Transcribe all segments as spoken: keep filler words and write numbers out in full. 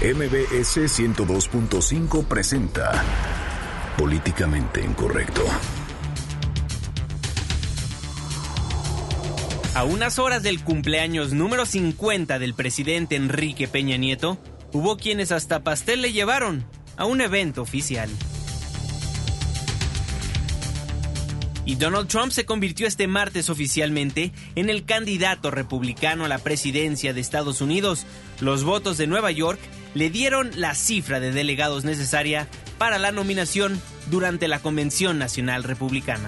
M B S ciento dos punto cinco presenta Políticamente Incorrecto. A unas horas del cumpleaños número cincuenta del presidente Enrique Peña Nieto, hubo quienes hasta pastel le llevaron a un evento oficial. Y Donald Trump se convirtió este martes oficialmente en el candidato republicano a la presidencia de Estados Unidos. Los votos de Nueva York le dieron la cifra de delegados necesaria para la nominación durante la Convención Nacional Republicana.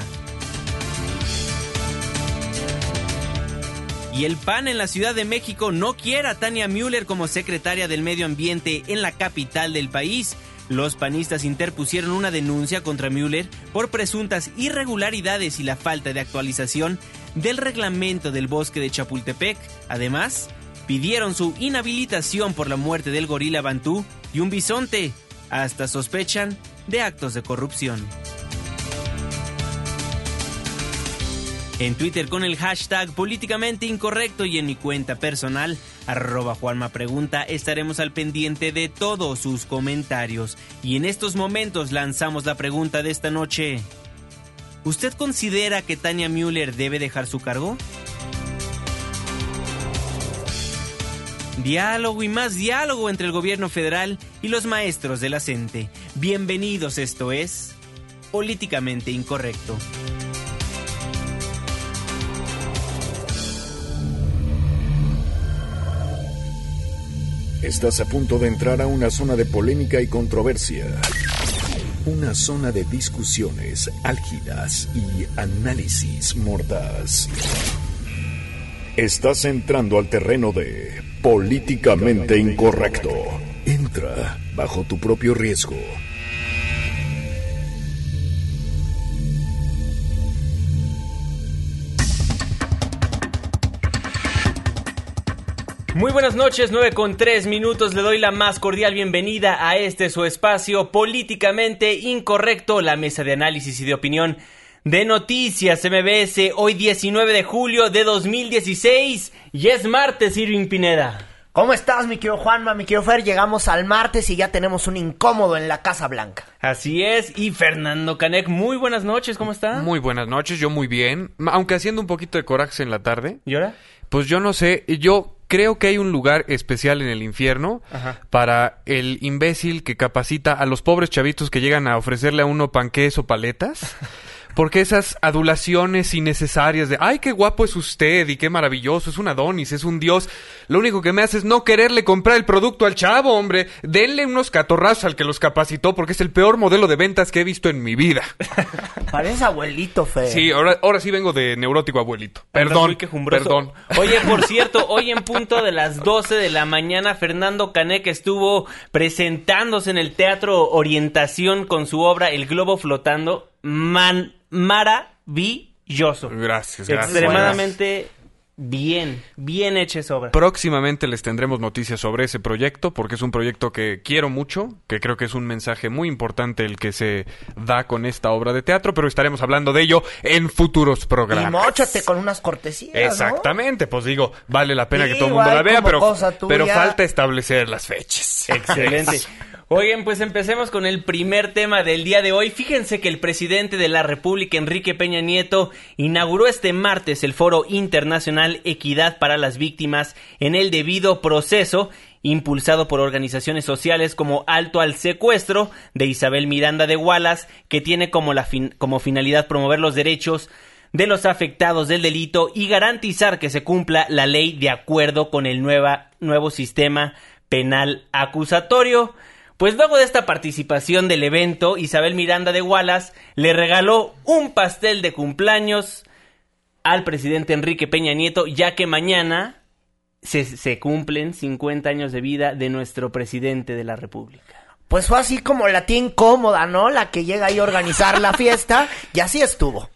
Y el P A N en la Ciudad de México no quiere a Tania Müller como secretaria del Medio Ambiente en la capital del país. Los panistas interpusieron una denuncia contra Müller por presuntas irregularidades y la falta de actualización del reglamento del Bosque de Chapultepec. Además, pidieron su inhabilitación por la muerte del gorila Bantú y un bisonte. Hasta sospechan de actos de corrupción. En Twitter con el hashtag Políticamente Incorrecto y en mi cuenta personal, arroba Juanma Pregunta, estaremos al pendiente de todos sus comentarios. Y en estos momentos lanzamos la pregunta de esta noche. ¿Usted considera que Tania Müller debe dejar su cargo? Diálogo y más diálogo entre el gobierno federal y los maestros de la C N T E. Bienvenidos, esto es Políticamente Incorrecto. Estás a punto de entrar a una zona de polémica y controversia. Una zona de discusiones álgidas y análisis mordaz. Estás entrando al terreno de Políticamente Incorrecto. Entra bajo tu propio riesgo. Muy buenas noches, nueve con tres minutos, le doy la más cordial bienvenida a este su espacio Políticamente Incorrecto, la mesa de análisis y de opinión de Noticias M V S, hoy diecinueve de julio de dos mil dieciséis, y es martes, Irving Pineda. ¿Cómo estás, mi querido Juanma, mi querido Fer? Llegamos al martes y ya tenemos un incómodo en la Casa Blanca. Así es, y Fernando Canek, muy buenas noches, ¿cómo está? Muy buenas noches, yo muy bien, aunque haciendo un poquito de coraje en la tarde. ¿Y ahora? Pues yo no sé, yo... Creo que hay un lugar especial en el infierno. Ajá. Para el imbécil que capacita a los pobres chavitos que llegan a ofrecerle a uno panqués o paletas. Porque esas adulaciones innecesarias de ¡ay, qué guapo es usted! Y ¡qué maravilloso! Es un Adonis, es un dios. Lo único que me hace es no quererle comprar el producto al chavo, hombre. Denle unos catorrazos al que los capacitó porque es el peor modelo de ventas que he visto en mi vida. Pareces abuelito, Fer. Sí, ahora, ahora sí vengo de neurótico abuelito. Perdón, perdón. Oye, por cierto, hoy en punto de las doce de la mañana, Fernando Canek estuvo presentándose en el Teatro Orientación con su obra El Globo Flotando. Man, maravilloso. Gracias, gracias. Extremadamente bien, bien hecha esa obra. Próximamente les tendremos noticias sobre ese proyecto, porque es un proyecto que quiero mucho, que creo que es un mensaje muy importante el que se da con esta obra de teatro, pero estaremos hablando de ello en futuros programas. Y móchate con unas cortesías, exactamente, ¿no? Pues digo, vale la pena, sí, que todo el mundo la vea, pero, pero falta establecer las fechas. Excelente. Oigan, pues empecemos con el primer tema del día de hoy. Fíjense que el presidente de la República, Enrique Peña Nieto, inauguró este martes el Foro Internacional Equidad para las Víctimas en el Debido Proceso, impulsado por organizaciones sociales como Alto al Secuestro, de Isabel Miranda de Wallace, que tiene como, la fin- como finalidad promover los derechos de los afectados del delito y garantizar que se cumpla la ley de acuerdo con el nueva, nuevo sistema penal acusatorio. Pues luego de esta participación del evento, Isabel Miranda de Wallace le regaló un pastel de cumpleaños al presidente Enrique Peña Nieto, ya que mañana se, se cumplen cincuenta años de vida de nuestro presidente de la República. Pues fue así como la tía incómoda, ¿no? La que llega ahí a organizar la fiesta, y así estuvo.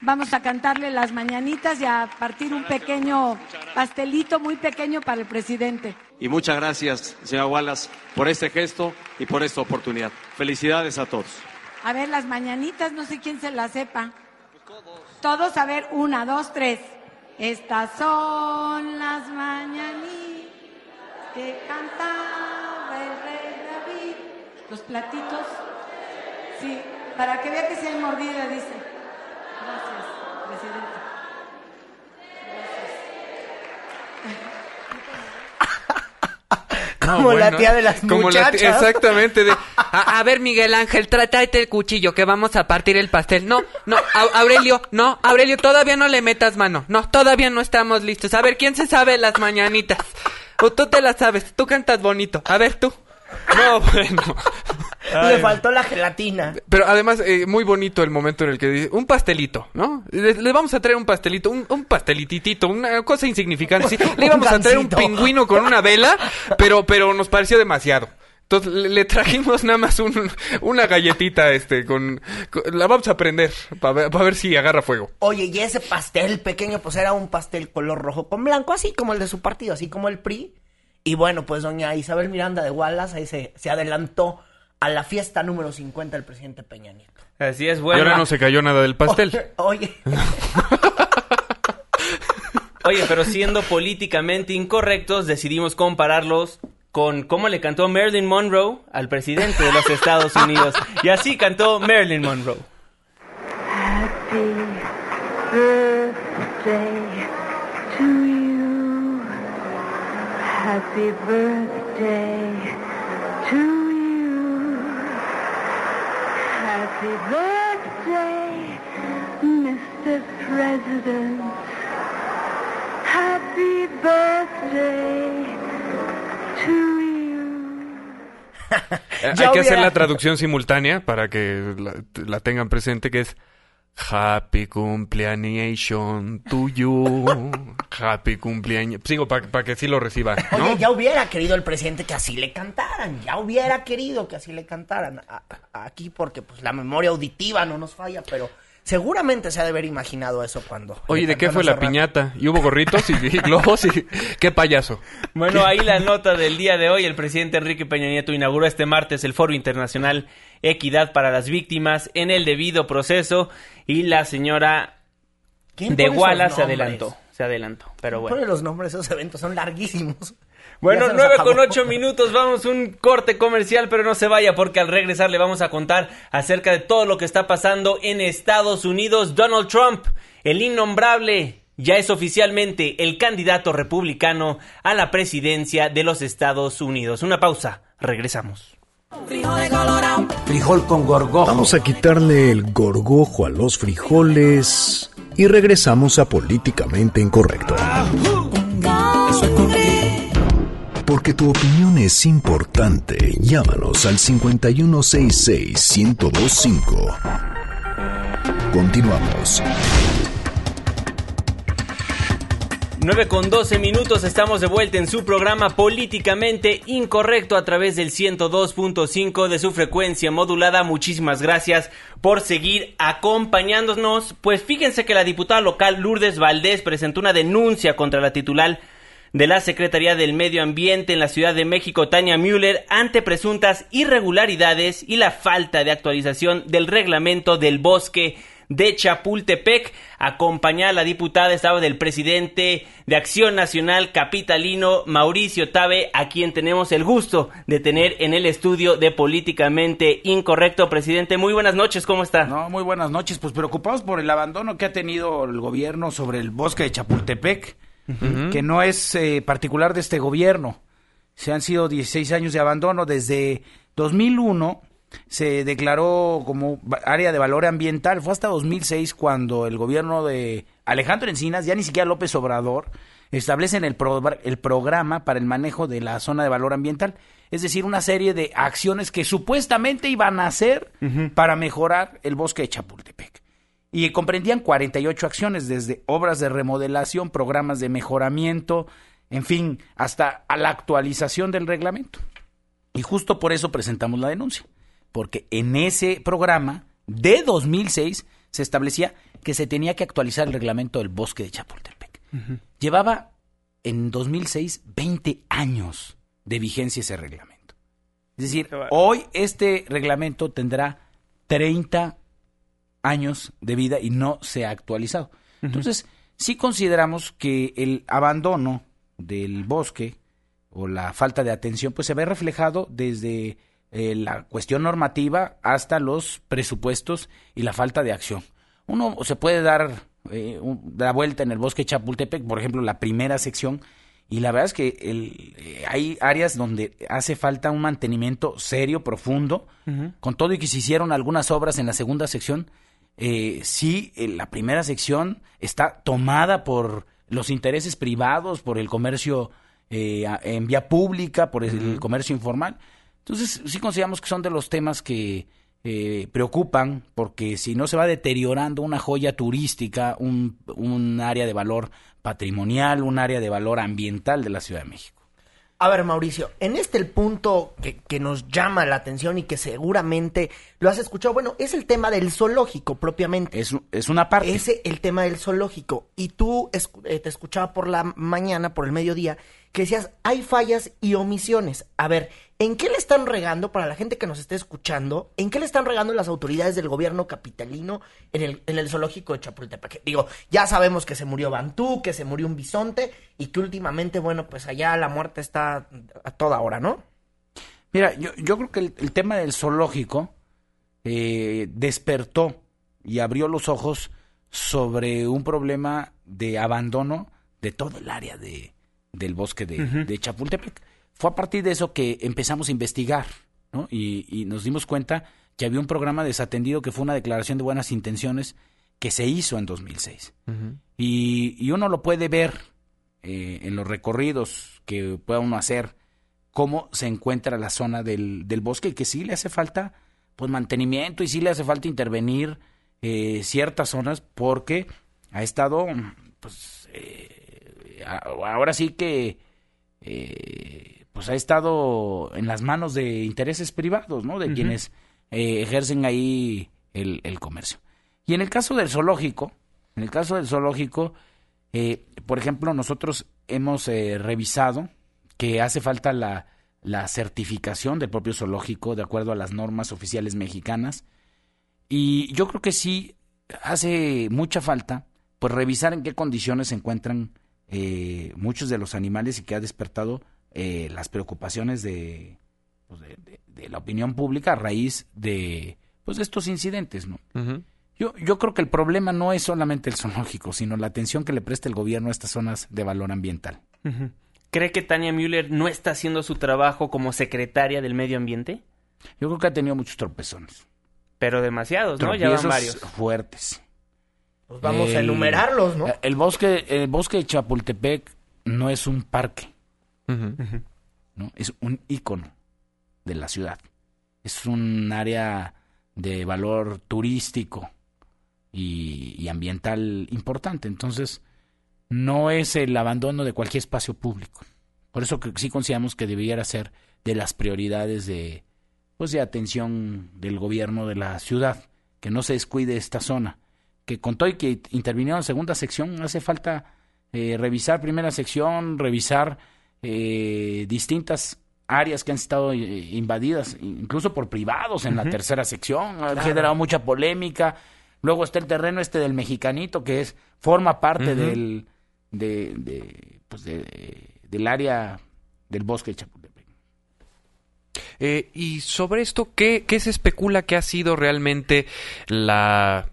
Vamos a cantarle las mañanitas y a partir un pequeño pastelito, muy pequeño, para el presidente. Y muchas gracias, señora Wallace, por este gesto y por esta oportunidad. Felicidades a todos. A ver, las mañanitas, no sé quién se las sepa. Todos, a ver, una, dos, tres. Estas son las mañanitas que cantamos. del rey David. Los platitos. Sí, para que vea que sí hay mordida, dice. Gracias, presidente. Como no, bueno, la tía de las como muchachas. La exactamente. De, a, a ver, Miguel Ángel, tráete el cuchillo que vamos a partir el pastel. No, no, a, Aurelio, no, Aurelio, todavía no le metas mano. No, todavía no estamos listos. A ver, ¿quién se sabe las mañanitas? O tú te las sabes, tú cantas bonito. A ver, tú. No, bueno. Ay, le faltó la gelatina. Pero además, eh, muy bonito el momento en el que dice, un pastelito, ¿no? Le, le vamos a traer un pastelito, un, un pastelititito, una cosa insignificante. Sí, le íbamos a traer un pingüino con una vela, pero, pero nos pareció demasiado. Entonces, le, le trajimos nada más un, una galletita, este, con, con... La vamos a prender, para ver, pa ver si agarra fuego. Oye, y ese pastel pequeño, pues era un pastel color rojo con blanco, así como el de su partido, así como el P R I. Y bueno, pues doña Isabel Miranda de Wallace ahí se, se adelantó a la fiesta número cincuenta del presidente Peña Nieto. Así es, bueno. Y ahora no se cayó nada del pastel. Oye. Oye, pero siendo políticamente incorrectos, decidimos compararlos con cómo le cantó Marilyn Monroe al presidente de los Estados Unidos. Y así cantó Marilyn Monroe. Happy birthday to you. Happy birthday to you. Happy birthday, mister President. Happy birthday to you. Hay que hacer la traducción simultánea para que la, la tengan presente, que es Happy Cumpleañation to you. Happy cumpleaños. Sigo para pa que sí lo reciban, ¿no? Oye, ya hubiera querido el presidente que así le cantaran. Ya hubiera querido que así le cantaran. A, a, aquí porque pues la memoria auditiva no nos falla, pero seguramente se ha de haber imaginado eso cuando... Oye, ¿de qué fue la piñata? ¿Y hubo gorritos y, y globos? Y... ¡Qué payaso! Bueno, ahí la nota del día de hoy. El presidente Enrique Peña Nieto inauguró este martes el Foro Internacional Equidad para las Víctimas en el debido proceso. Y la señora de Wallace se adelantó. Se adelantó, pero bueno. Ponen los nombres de esos eventos, son larguísimos. Bueno, nueve con ocho minutos, vamos a un corte comercial, pero no se vaya porque al regresar le vamos a contar acerca de todo lo que está pasando en Estados Unidos. Donald Trump, el innombrable, ya es oficialmente el candidato republicano a la presidencia de los Estados Unidos. Una pausa, regresamos. Frijoles colorado, frijol con gorgojo. Vamos a quitarle el gorgojo a los frijoles... Y regresamos a Políticamente Incorrecto. Porque tu opinión es importante. Llámanos al cinco uno seis seis uno cero dos cinco. Continuamos. nueve con doce minutos, estamos de vuelta en su programa Políticamente Incorrecto a través del ciento dos punto cinco de su frecuencia modulada. Muchísimas gracias por seguir acompañándonos. Pues fíjense que la diputada local Lourdes Valdés presentó una denuncia contra la titular de la Secretaría del Medio Ambiente en la Ciudad de México, Tania Müller, ante presuntas irregularidades y la falta de actualización del reglamento del bosque de Chapultepec. Acompañada la diputada estaba del presidente de Acción Nacional capitalino, Mauricio Tabe, a quien tenemos el gusto de tener en el estudio de Políticamente Incorrecto. Presidente, muy buenas noches, ¿cómo está? No, muy buenas noches, pues preocupados por el abandono que ha tenido el gobierno sobre el bosque de Chapultepec, uh-huh. que no es eh, particular de este gobierno. Se han sido dieciséis años de abandono. Desde dos mil uno... se declaró como área de valor ambiental. Fue hasta dos mil seis cuando el gobierno de Alejandro Encinas, ya ni siquiera López Obrador, establecen el, pro, el programa para el manejo de la zona de valor ambiental. Es decir, una serie de acciones que supuestamente iban a hacer uh-huh. para mejorar el bosque de Chapultepec. Y comprendían cuarenta y ocho acciones, desde obras de remodelación, programas de mejoramiento, en fin, hasta a la actualización del reglamento. Y justo por eso presentamos la denuncia. Porque en ese programa de dos mil seis se establecía que se tenía que actualizar el reglamento del bosque de Chapultepec. Uh-huh. Llevaba en dos mil seis veinte años de vigencia ese reglamento. Es decir, hoy este reglamento tendrá treinta años de vida y no se ha actualizado. Uh-huh. Entonces, sí consideramos que el abandono del bosque o la falta de atención, pues se ve reflejado desde eh, la cuestión normativa hasta los presupuestos y la falta de acción. Uno se puede dar eh, un, la vuelta en el Bosque de Chapultepec, por ejemplo, la primera sección, y la verdad es que el, eh, hay áreas donde hace falta un mantenimiento serio, profundo, uh-huh. con todo y que se hicieron algunas obras en la segunda sección, eh, sí, eh, la primera sección está tomada por los intereses privados, por el comercio eh, en vía pública, por el, uh-huh. el comercio informal. Entonces, sí consideramos que son de los temas que eh, preocupan, porque si no se va deteriorando una joya turística, un, un área de valor patrimonial, un área de valor ambiental de la Ciudad de México. A ver, Mauricio, en este el punto que, que nos llama la atención y que seguramente lo has escuchado, bueno, es el tema del zoológico propiamente. Es, es una parte. Es el tema del zoológico. Y tú es, eh, te escuchaba por la mañana, por el mediodía, que decías, hay fallas y omisiones. A ver, ¿en qué le están regando, para la gente que nos esté escuchando, en qué le están regando las autoridades del gobierno capitalino en el, en el zoológico de Chapultepec? Digo, ya sabemos que se murió Bantú, que se murió un bisonte y que últimamente, bueno, pues allá la muerte está a toda hora, ¿no? Mira, yo, yo creo que el, el tema del zoológico eh, despertó y abrió los ojos sobre un problema de abandono de todo el área de, del bosque de, uh-huh. de Chapultepec. Fue a partir de eso que empezamos a investigar, ¿no? Y, y nos dimos cuenta que había un programa desatendido que fue una declaración de buenas intenciones que se hizo en dos mil seis. Uh-huh. Y, y uno lo puede ver eh, en los recorridos que pueda uno hacer, cómo se encuentra la zona del, del bosque y que sí le hace falta pues mantenimiento y sí le hace falta intervenir eh, ciertas zonas porque ha estado, pues, eh, ahora sí que... Eh, pues ha estado en las manos de intereses privados, ¿no? De uh-huh. quienes eh, ejercen ahí el, el comercio. Y en el caso del zoológico, en el caso del zoológico, eh, por ejemplo, nosotros hemos eh, revisado que hace falta la, la certificación del propio zoológico de acuerdo a las normas oficiales mexicanas. Y yo creo que sí hace mucha falta, pues, revisar en qué condiciones se encuentran eh, muchos de los animales y que ha despertado Eh, las preocupaciones de, pues de, de, de la opinión pública a raíz de, pues, de estos incidentes, ¿no? Uh-huh. Yo, yo creo que el problema no es solamente el zoológico, sino la atención que le presta el gobierno a estas zonas de valor ambiental. Uh-huh. ¿Cree que Tania Müller no está haciendo su trabajo como secretaria del medio ambiente? Yo creo que ha tenido muchos tropezones. Pero demasiados, ¿no? Ya van varios. Fuertes. Pues vamos eh, a enumerarlos, ¿no? El bosque, el bosque de Chapultepec no es un parque. Uh-huh, uh-huh. ¿No? Es un ícono de la ciudad, es un área de valor turístico y, y ambiental importante. Entonces, no es el abandono de cualquier espacio público. Por eso que sí consideramos que debiera ser de las prioridades de, pues, de atención del gobierno de la ciudad, que no se descuide esta zona, que con todo y que intervinieron en segunda sección, hace falta eh, revisar primera sección, revisar Eh, distintas áreas que han estado eh, invadidas, incluso por privados en uh-huh. la tercera sección, ha claro. generado mucha polémica. Luego está el terreno este del Mexicanito, que es forma parte uh-huh. del de, de, pues de, de, del área del bosque de Chapultepec. Eh, y sobre esto, ¿qué, qué se especula que ha sido realmente la...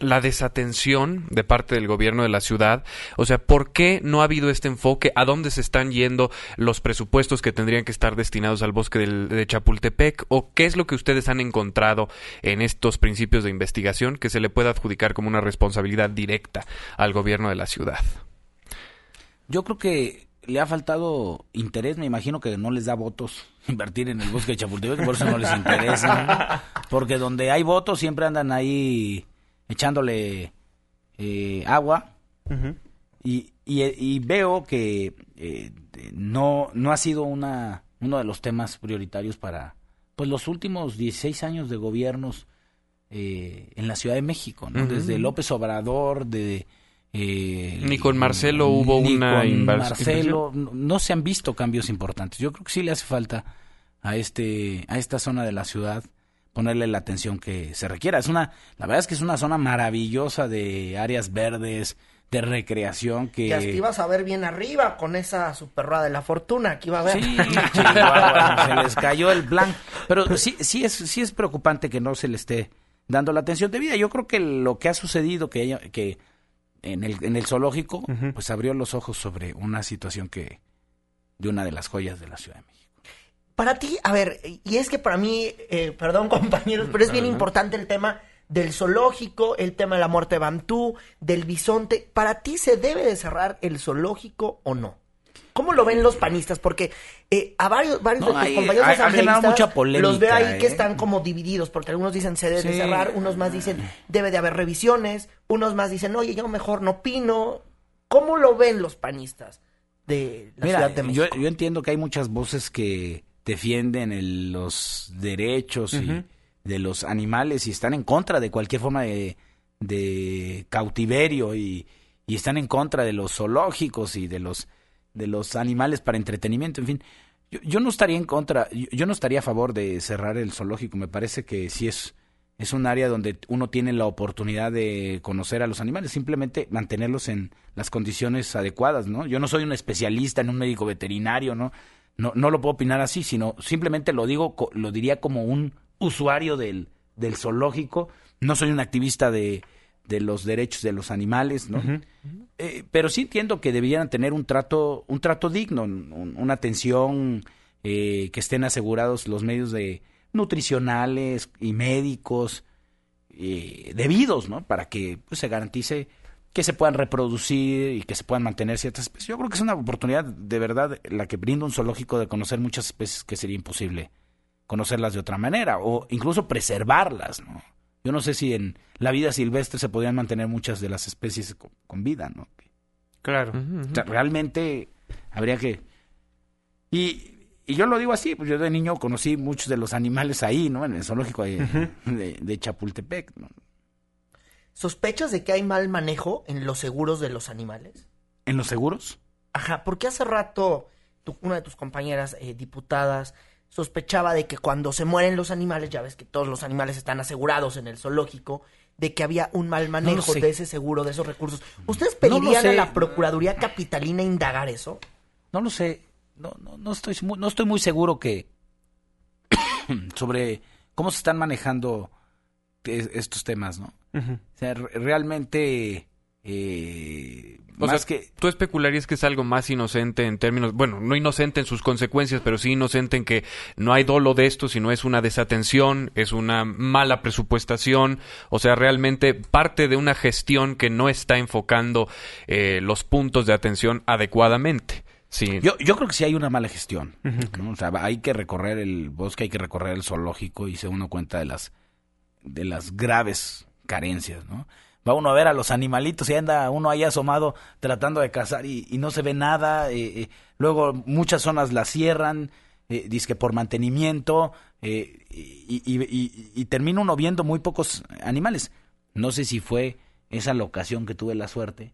la desatención de parte del gobierno de la ciudad? O sea, ¿por qué no ha habido este enfoque? ¿A dónde se están yendo los presupuestos que tendrían que estar destinados al bosque del, de Chapultepec? ¿O qué es lo que ustedes han encontrado en estos principios de investigación que se le pueda adjudicar como una responsabilidad directa al gobierno de la ciudad? Yo creo que le ha faltado interés. Me imagino que no les da votos invertir en el bosque de Chapultepec, por eso no les interesa, ¿no? Porque donde hay votos siempre andan ahí echándole eh, agua uh-huh. y, y, y veo que eh, no, no ha sido una uno de los temas prioritarios para, pues, los últimos dieciséis años de gobiernos eh, en la Ciudad de México, ¿no? Uh-huh. Desde López Obrador, de eh, ni con Marcelo ni, hubo ni una con invers- Marcelo no, no se han visto cambios importantes. Yo creo que sí le hace falta a este a esta zona de la ciudad ponerle la atención que se requiera. Es una, la verdad es que es una zona maravillosa de áreas verdes, de recreación que... Y hasta ibas a ver bien arriba con esa super rueda de la fortuna que iba a ver. Sí, chihuahua, se les cayó el blanco. Pero sí, sí es, sí es preocupante que no se le esté dando la atención debida. Yo creo que lo que ha sucedido, que, haya, que en el, en el zoológico, uh-huh. pues abrió los ojos sobre una situación que de una de las joyas de la Ciudad de México. Para ti, a ver, y es que para mí, eh, perdón compañeros, pero es bien uh-huh. importante el tema del zoológico, el tema de la muerte de Bantú, del bisonte. ¿Para ti se debe de cerrar el zoológico o no? ¿Cómo lo ven los panistas? Porque eh, a varios, varios no, de tus compañeros evangelistas los veo ahí eh. que están como divididos, porque algunos dicen se debe sí. de cerrar, unos más dicen debe de haber revisiones, unos más dicen oye, yo mejor no opino. ¿Cómo lo ven los panistas de la Mira, Ciudad de México? Yo, yo entiendo que hay muchas voces que defienden el, los derechos uh-huh. y de los animales y están en contra de cualquier forma de, de cautiverio y, y están en contra de los zoológicos y de los de los animales para entretenimiento, en fin. Yo, yo no estaría en contra, yo, yo no estaría a favor de cerrar el zoológico. Me parece que sí es, es un área donde uno tiene la oportunidad de conocer a los animales, simplemente mantenerlos en las condiciones adecuadas, ¿no? Yo no soy un especialista, en un médico veterinario, ¿no? No, no lo puedo opinar así, sino simplemente lo digo, lo diría como un usuario del, del zoológico. No soy un activista de, de los derechos de los animales, ¿no? Uh-huh. Eh, pero sí entiendo que debieran tener un trato, un trato digno, un, una atención, eh, que estén asegurados los medios de nutricionales y médicos eh, debidos, ¿no? Para que pues, se garantice que se puedan reproducir y que se puedan mantener ciertas especies. Yo creo que es una oportunidad de verdad la que brinda un zoológico de conocer muchas especies que sería imposible conocerlas de otra manera o incluso preservarlas, ¿no? Yo no sé si en la vida silvestre se podrían mantener muchas de las especies con, con vida, ¿no? Claro. Uh-huh, uh-huh. O sea, realmente habría que... Y, y yo lo digo así, pues yo de niño conocí muchos de los animales ahí, ¿no? En el zoológico de, uh-huh. de, de Chapultepec, ¿no? ¿Sospechas de que hay mal manejo en los seguros de los animales? ¿En los seguros? Ajá, porque hace rato tu, una de tus compañeras eh, diputadas sospechaba de que cuando se mueren los animales, ya ves que todos los animales están asegurados en el zoológico, de que había un mal manejo no de ese seguro, de esos recursos. ¿Ustedes pedirían no a la Procuraduría Capitalina indagar eso? No lo sé, no, no, no, estoy, no estoy muy seguro que sobre cómo se están manejando estos temas, ¿no? Uh-huh. O sea, re- realmente eh, o más sea, que... Tú especularías que es algo más inocente en términos... Bueno, no inocente en sus consecuencias, pero sí inocente en que no hay dolo de esto, sino es una desatención, es una mala presupuestación. O sea, realmente parte de una gestión que no está enfocando eh, los puntos de atención adecuadamente. Sí. Yo, yo creo que sí hay una mala gestión. Uh-huh. ¿No? O sea, hay que recorrer el bosque, hay que recorrer el zoológico y se uno cuenta de las... de las graves carencias, ¿no? Va uno a ver a los animalitos y anda uno ahí asomado tratando de cazar y, y no se ve nada. Eh, eh, luego muchas zonas las cierran, eh, dizque por mantenimiento, eh, y, y, y, y termina uno viendo muy pocos animales. No sé si fue esa la ocasión que tuve la suerte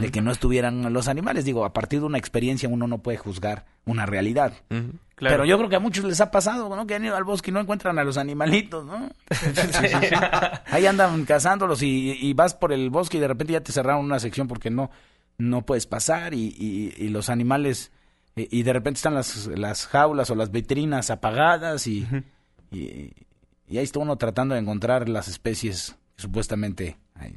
de que no estuvieran los animales. Digo, a partir de una experiencia uno no puede juzgar una realidad. Uh-huh. Claro. Pero yo creo que a muchos les ha pasado, ¿no? Que han ido al bosque y no encuentran a los animalitos, ¿no? Sí, sí, sí. Ahí andan cazándolos y, y vas por el bosque y de repente ya te cerraron una sección porque no, no puedes pasar y, y, y los animales... Y, y de repente están las, las jaulas o las vitrinas apagadas y, uh-huh. y, y ahí está uno tratando de encontrar las especies que supuestamente hay.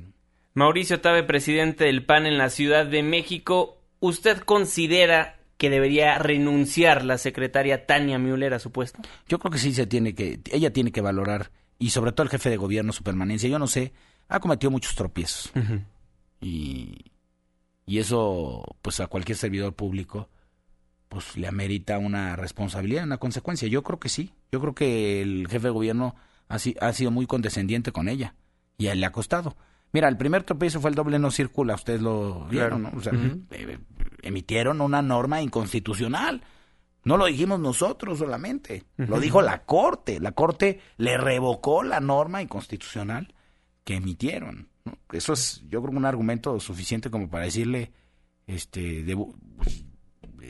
Mauricio Tabe, presidente del P A N en la Ciudad de México. ¿Usted considera que debería renunciar la secretaria Tania Müller a su puesto? Yo creo que sí se tiene que, ella tiene que valorar, y sobre todo el jefe de gobierno, su permanencia. Yo no sé, ha cometido muchos tropiezos. Uh-huh. Y, y eso, pues a cualquier servidor público, pues le amerita una responsabilidad, una consecuencia. Yo creo que sí, yo creo que el jefe de gobierno ha, ha sido muy condescendiente con ella, y a él le ha costado. Mira, el primer tropiezo fue el doble no circula, ustedes lo vieron, claro, ¿no? O sea, uh-huh. eh, emitieron una norma inconstitucional. No lo dijimos nosotros solamente, uh-huh. lo dijo la Corte. La Corte le revocó la norma inconstitucional que emitieron, ¿no? Eso es, yo creo, un argumento suficiente como para decirle, este, de, pues,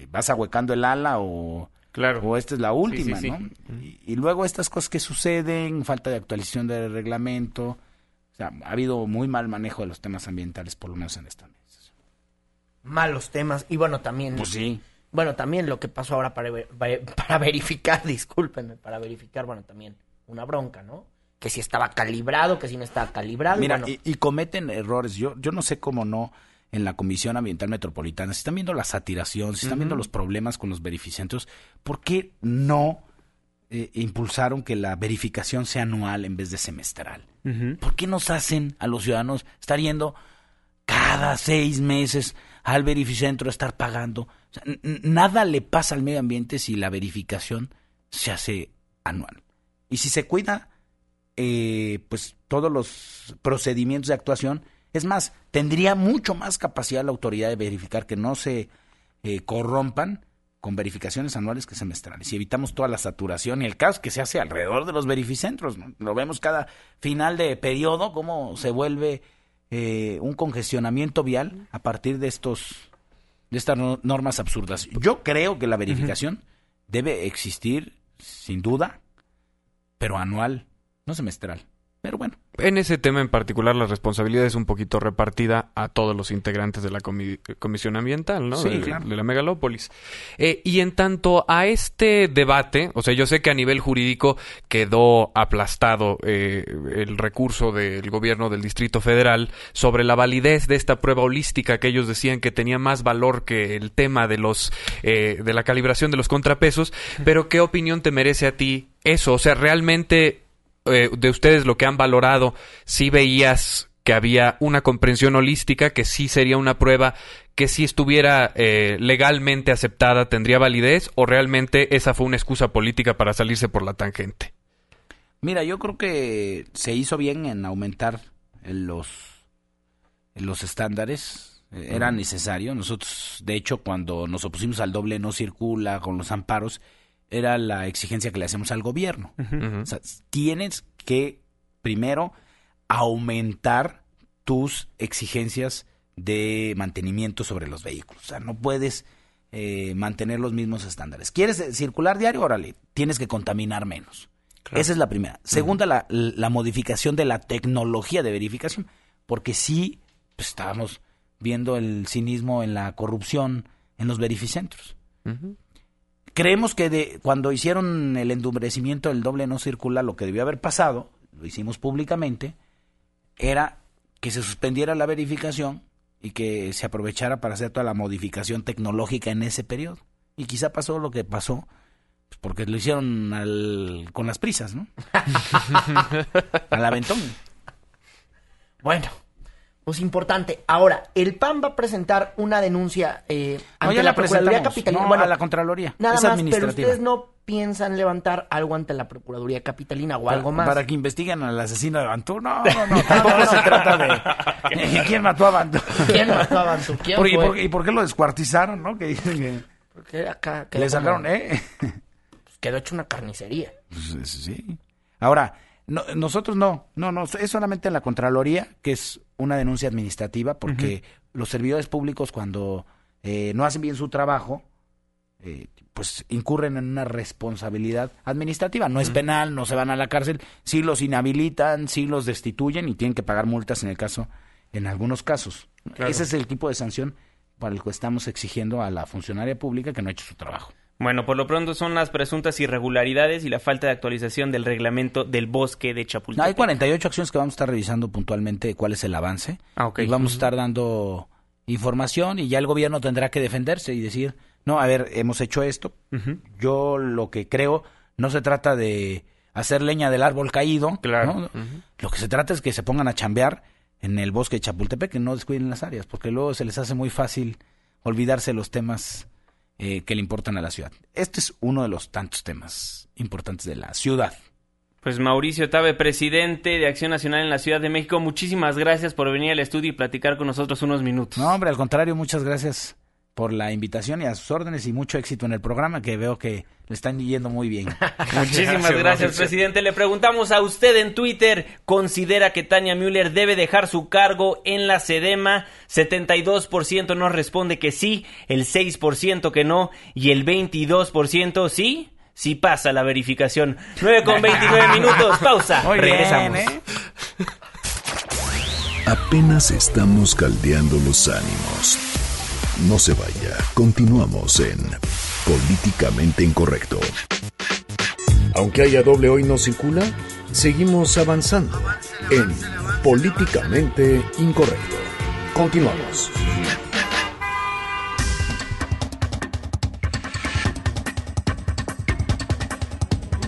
vas ahuecando el ala o, claro. o esta es la última, sí, sí, ¿no? Sí. Uh-huh. Y, y luego estas cosas que suceden, falta de actualización del reglamento. O sea, ha habido muy mal manejo de los temas ambientales, por lo menos en esta administración. malos temas. Y bueno, también... Pues sí. Bueno, también lo que pasó ahora para, para verificar, discúlpenme, para verificar, bueno, también una bronca, ¿no? Que si estaba calibrado, que si no estaba calibrado. Mira, bueno. y, y cometen errores. Yo, yo no sé cómo no... en la Comisión Ambiental Metropolitana, si están viendo la satiración, si están viendo los problemas con los verificantes, ¿por qué no eh, impulsaron que la verificación sea anual en vez de semestral? Uh-huh. ¿Por qué nos hacen a los ciudadanos estar yendo cada seis meses al verificentro a estar pagando? O sea, n- nada le pasa al medio ambiente si la verificación se hace anual. Y si se cuida eh, pues todos los procedimientos de actuación... Es más, tendría mucho más capacidad la autoridad de verificar que no se eh, corrompan con verificaciones anuales que semestrales. Y evitamos toda la saturación y el caos que se hace alrededor de los verificentros, ¿no? Lo vemos cada final de periodo, cómo se vuelve eh, un congestionamiento vial a partir de estos de estas no, normas absurdas. Yo creo que la verificación uh-huh. debe existir, sin duda, pero anual, no semestral. Pero bueno. En ese tema en particular, la responsabilidad es un poquito repartida a todos los integrantes de la comi- Comisión Ambiental, ¿no? Sí, de, claro. de la megalópolis. Eh, y en tanto a este debate, o sea, yo sé que a nivel jurídico quedó aplastado eh, el recurso del gobierno del Distrito Federal sobre la validez de esta prueba holística que ellos decían que tenía más valor que el tema de los eh, de la calibración de los contrapesos, pero ¿qué opinión te merece a ti eso? O sea, realmente... de ustedes lo que han valorado, ¿sí veías que había una comprensión holística, que sí sería una prueba que si estuviera eh, legalmente aceptada tendría validez, o realmente esa fue una excusa política para salirse por la tangente? Mira, yo creo que se hizo bien en aumentar los, los estándares, era necesario. Nosotros, de hecho, cuando nos opusimos al doble no circula con los amparos, era la exigencia que le hacemos al gobierno. Uh-huh. O sea, tienes que primero aumentar tus exigencias de mantenimiento sobre los vehículos. O sea, no puedes eh, mantener los mismos estándares. ¿Quieres circular diario? Órale, tienes que contaminar menos. Claro. Esa es la primera. Segunda, uh-huh. la, la modificación de la tecnología de verificación. Porque sí, pues, estábamos viendo el cinismo en la corrupción en los verificentros. Uh-huh. Creemos que de, cuando hicieron el endurecimiento del doble no circula, lo que debió haber pasado, lo hicimos públicamente, era que se suspendiera la verificación y que se aprovechara para hacer toda la modificación tecnológica en ese periodo. Y quizá pasó lo que pasó, pues porque lo hicieron al, con las prisas, ¿no? Al aventón. Bueno. Pues importante. Ahora, el P A N va a presentar una denuncia eh, ante no, la, la Procuraduría Capitalina. No, bueno, a la Contraloría. Nada es más, administrativa. Pero ustedes no piensan levantar algo ante la Procuraduría Capitalina o para, algo más. Para que investiguen al asesino de Bantú. No, no, no. Tampoco se trata de quién mató a Bantú. ¿Quién mató a Bantú? ¿Quién por, fue? Y, por, ¿Y por qué lo descuartizaron, no? Que dicen que porque acá le sacaron, como, ¿eh? Pues quedó hecho una carnicería. Pues, sí. Ahora, no, nosotros no. No, no. Es solamente en la Contraloría, que es una denuncia administrativa, porque uh-huh. los servidores públicos, cuando eh, no hacen bien su trabajo, eh, pues incurren en una responsabilidad administrativa. No es uh-huh. penal, no se van a la cárcel, sí los inhabilitan, sí los destituyen y tienen que pagar multas en el caso, en algunos casos. Claro. Ese es el tipo de sanción para el que estamos exigiendo a la funcionaria pública que no ha hecho su trabajo. Bueno, por lo pronto son las presuntas irregularidades y la falta de actualización del reglamento del Bosque de Chapultepec. Hay cuarenta y ocho acciones que vamos a estar revisando puntualmente cuál es el avance. Ah, okay. Y vamos uh-huh. a estar dando información y ya el gobierno tendrá que defenderse y decir, no, a ver, hemos hecho esto. Uh-huh. Yo lo que creo, no se trata de hacer leña del árbol caído. Claro. ¿No? Uh-huh. Lo que se trata es que se pongan a chambear en el Bosque de Chapultepec y no descuiden las áreas, porque luego se les hace muy fácil olvidarse los temas Eh, que le importan a la ciudad. Este es uno de los tantos temas importantes de la ciudad. Pues Mauricio Tabe, presidente de Acción Nacional en la Ciudad de México, muchísimas gracias por venir al estudio y platicar con nosotros unos minutos. No, hombre, al contrario, muchas gracias por la invitación y a sus órdenes y mucho éxito en el programa, que veo que le están yendo muy bien. Muchísimas gracias, gracias, presidente. Le preguntamos a usted en Twitter, ¿considera que Tania Müller debe dejar su cargo en la SEDEMA? setenta y dos por ciento nos responde que sí, el seis por ciento que no y el veintidós por ciento sí, sí pasa la verificación. nueve con veintinueve minutos, pausa, muy regresamos. Bien, ¿eh? Apenas estamos caldeando los ánimos. No se vaya, continuamos en Políticamente Incorrecto. Aunque haya doble hoy no circula, seguimos avanzando en Políticamente Incorrecto. Continuamos.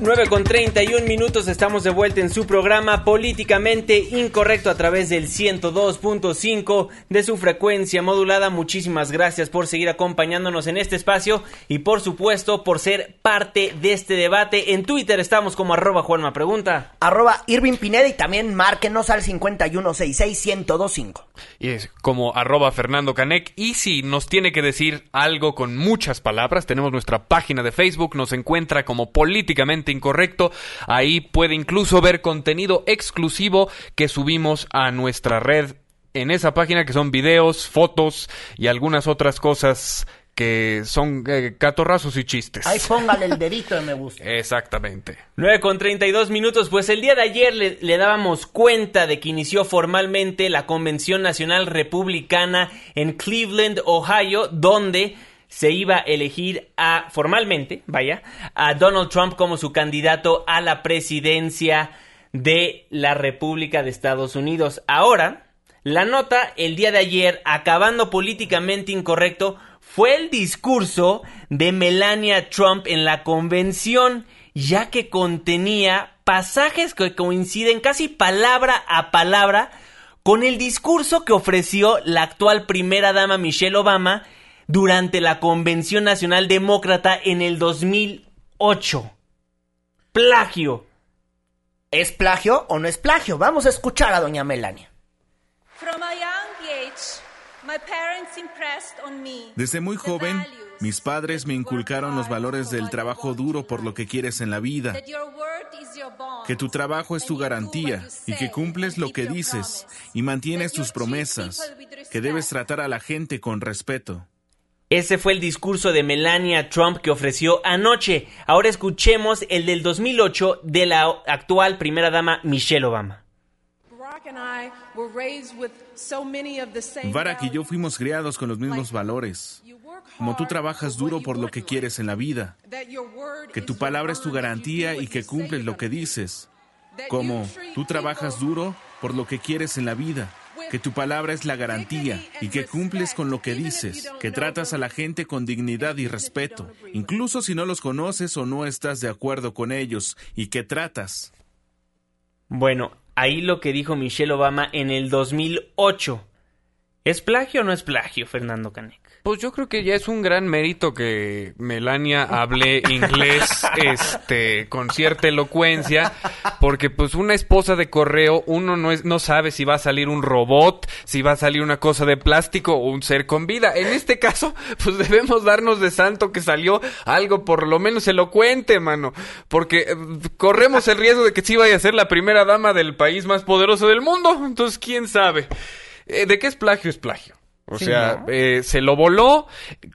nueve con treinta y un minutos, estamos de vuelta en su programa Políticamente Incorrecto a través del ciento dos punto cinco de su frecuencia modulada. Muchísimas gracias por seguir acompañándonos en este espacio y por supuesto por ser parte de este debate. En Twitter estamos como arroba Juanma Pregunta, arroba Irving Pineda, y también márquenos al cincuenta y uno sesenta y seis, diez veinticinco. Y es como arroba Fernando Canek. Y si nos tiene que decir algo con muchas palabras, tenemos nuestra página de Facebook, nos encuentra como Políticamente Incorrecto. Ahí puede incluso ver contenido exclusivo que subimos a nuestra red en esa página, que son videos, fotos y algunas otras cosas que son eh, catorrazos y chistes. Ahí póngale el dedito de me gusta. Exactamente. nueve con treinta y dos minutos. Pues el día de ayer le, le dábamos cuenta de que inició formalmente la Convención Nacional Republicana en Cleveland, Ohio, donde se iba a elegir a, formalmente, vaya, a Donald Trump como su candidato a la presidencia de la República de Estados Unidos. Ahora, la nota el día de ayer, acabando Políticamente Incorrecto, fue el discurso de Melania Trump en la convención, ya que contenía pasajes que coinciden casi palabra a palabra con el discurso que ofreció la actual primera dama Michelle Obama durante la Convención Nacional Demócrata en el dos mil ocho. Plagio. ¿Es plagio o no es plagio? Vamos a escuchar a doña Melania. Desde muy joven, mis padres me inculcaron los valores del trabajo duro por lo que quieres en la vida, que tu trabajo es tu garantía y que cumples lo que dices y mantienes tus promesas, que debes tratar a la gente con respeto. Ese fue el discurso de Melania Trump que ofreció anoche. Ahora escuchemos el del dos mil ocho de la actual primera dama Michelle Obama. Barack y yo fuimos criados con los mismos valores, como tú trabajas duro por lo que quieres en la vida, que tu palabra es tu garantía y que cumples lo que dices, como tú trabajas duro por lo que quieres en la vida, que tu palabra es la garantía y que cumples con lo que dices, que tratas a la gente con dignidad y respeto, incluso si no los conoces o no estás de acuerdo con ellos, y que tratas. Bueno, ahí lo que dijo Michelle Obama en el dos mil ocho. ¿Es plagio o no es plagio, Fernando Canek? Pues yo creo que ya es un gran mérito que Melania hable inglés este, con cierta elocuencia, porque pues una esposa de correo, uno no es, no sabe si va a salir un robot, si va a salir una cosa de plástico o un ser con vida. En este caso, pues debemos darnos de santo que salió algo por lo menos elocuente, mano, porque eh, corremos el riesgo de que sí vaya a ser la primera dama del país más poderoso del mundo. Entonces, ¿quién sabe? Eh, ¿de qué es plagio? Es plagio. O sí, sea, ¿no? eh, se lo voló,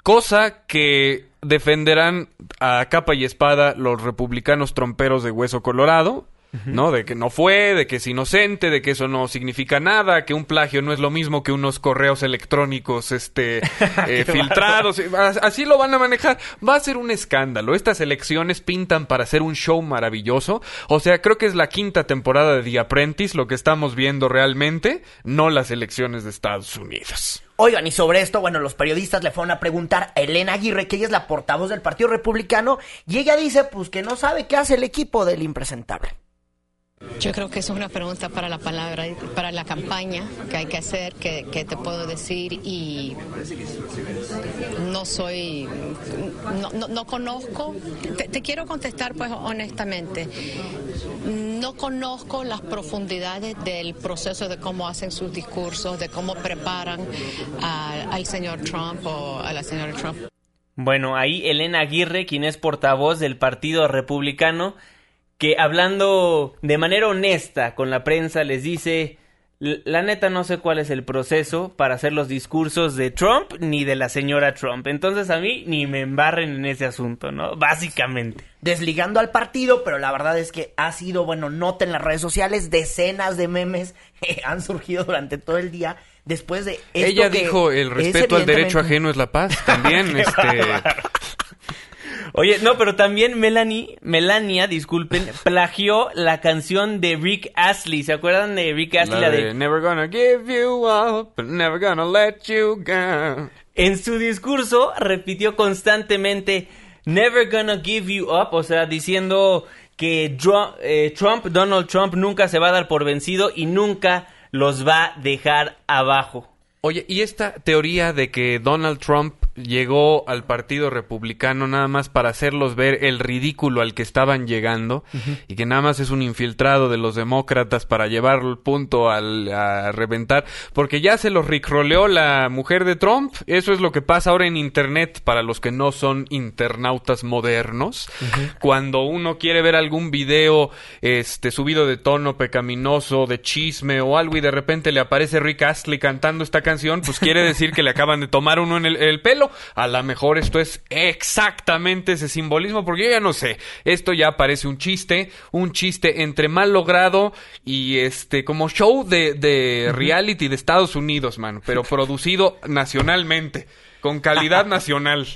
cosa que defenderán a capa y espada los republicanos tromperos de hueso colorado, uh-huh. ¿no? De que no fue, de que es inocente, de que eso no significa nada, que un plagio no es lo mismo que unos correos electrónicos este, eh, filtrados. Así lo van a manejar. Va a ser un escándalo. Estas elecciones pintan para hacer un show maravilloso. O sea, creo que es la quinta temporada de The Apprentice lo que estamos viendo realmente, no las elecciones de Estados Unidos. Oigan, y sobre esto, bueno, los periodistas le fueron a preguntar a Elena Aguirre, que ella es la portavoz del Partido Republicano, y ella dice, pues, que no sabe qué hace el equipo del impresentable. Yo creo que es una pregunta para la palabra, para la campaña que hay que hacer, que, que te puedo decir, y no soy, no, no, no conozco, te, te quiero contestar pues honestamente, no conozco las profundidades del proceso de cómo hacen sus discursos, de cómo preparan a, al señor Trump o a la señora Trump. Bueno, ahí Elena Aguirre, quien es portavoz del Partido Republicano, que hablando de manera honesta con la prensa les dice, la neta no sé cuál es el proceso para hacer los discursos de Trump ni de la señora Trump, entonces a mí ni me embarren en ese asunto, ¿no? Básicamente. Desligando al partido, pero la verdad es que ha sido, bueno, nota en las redes sociales, decenas de memes eh, han surgido durante todo el día después de esto. Ella que dijo, el respeto al derecho ajeno es la paz, también, este... Oye, no, pero también Melanie, Melania, disculpen, plagió la canción de Rick Astley. ¿Se acuerdan de Rick Astley? La de, la de Never gonna give you up, never gonna let you go. En su discurso repitió constantemente Never gonna give you up, o sea, diciendo que Trump, eh, Trump, Donald Trump nunca se va a dar por vencido y nunca los va a dejar abajo. Oye, ¿y esta teoría de que Donald Trump llegó al Partido Republicano nada más para hacerlos ver el ridículo al que estaban llegando, uh-huh, y que nada más es un infiltrado de los demócratas para llevar el punto al, a reventar? Porque ya se los ricroleó la mujer de Trump. Eso es lo que pasa ahora en internet para los que no son internautas modernos. Uh-huh. Cuando uno quiere ver algún video este subido de tono, pecaminoso, de chisme o algo, y de repente le aparece Rick Astley cantando esta canción, pues quiere decir que le acaban de tomar uno en el, el pelo. A lo mejor esto es exactamente ese simbolismo, porque yo ya no sé. Esto ya parece un chiste, un chiste entre mal logrado y este como show de, de reality de Estados Unidos, mano, pero producido nacionalmente, con calidad nacional.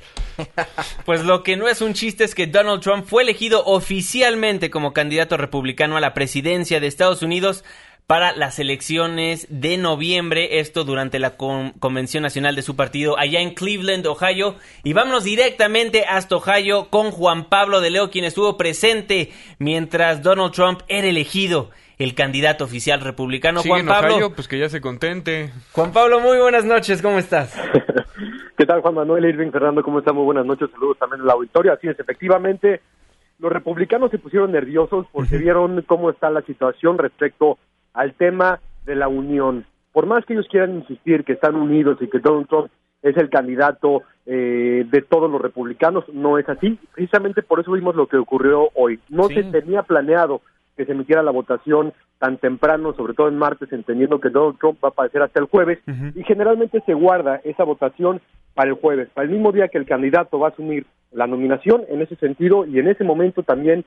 Pues lo que no es un chiste es que Donald Trump fue elegido oficialmente como candidato republicano a la presidencia de Estados Unidos para las elecciones de noviembre, esto durante la con- Convención Nacional de su partido allá en Cleveland, Ohio. Y vámonos directamente hasta Ohio con Juan Pablo de Leo, quien estuvo presente mientras Donald Trump era elegido el candidato oficial republicano. Juan Pablo, Ohio, pues que ya se contente. Juan Pablo, muy buenas noches, ¿cómo estás? ¿Qué tal, Juan Manuel, Irving, Fernando? ¿Cómo están? Muy buenas noches, saludos también al auditorio. Así es, efectivamente, los republicanos se pusieron nerviosos porque vieron cómo está la situación respecto al tema de la unión. Por más que ellos quieran insistir que están unidos y que Donald Trump es el candidato eh, de todos los republicanos, no es así. Precisamente por eso vimos lo que ocurrió hoy. No sí. se tenía planeado que se emitiera la votación tan temprano, sobre todo en martes, entendiendo que Donald Trump va a aparecer hasta el jueves, uh-huh, y generalmente se guarda esa votación para el jueves, para el mismo día que el candidato va a asumir la nominación. En ese sentido, y en ese momento también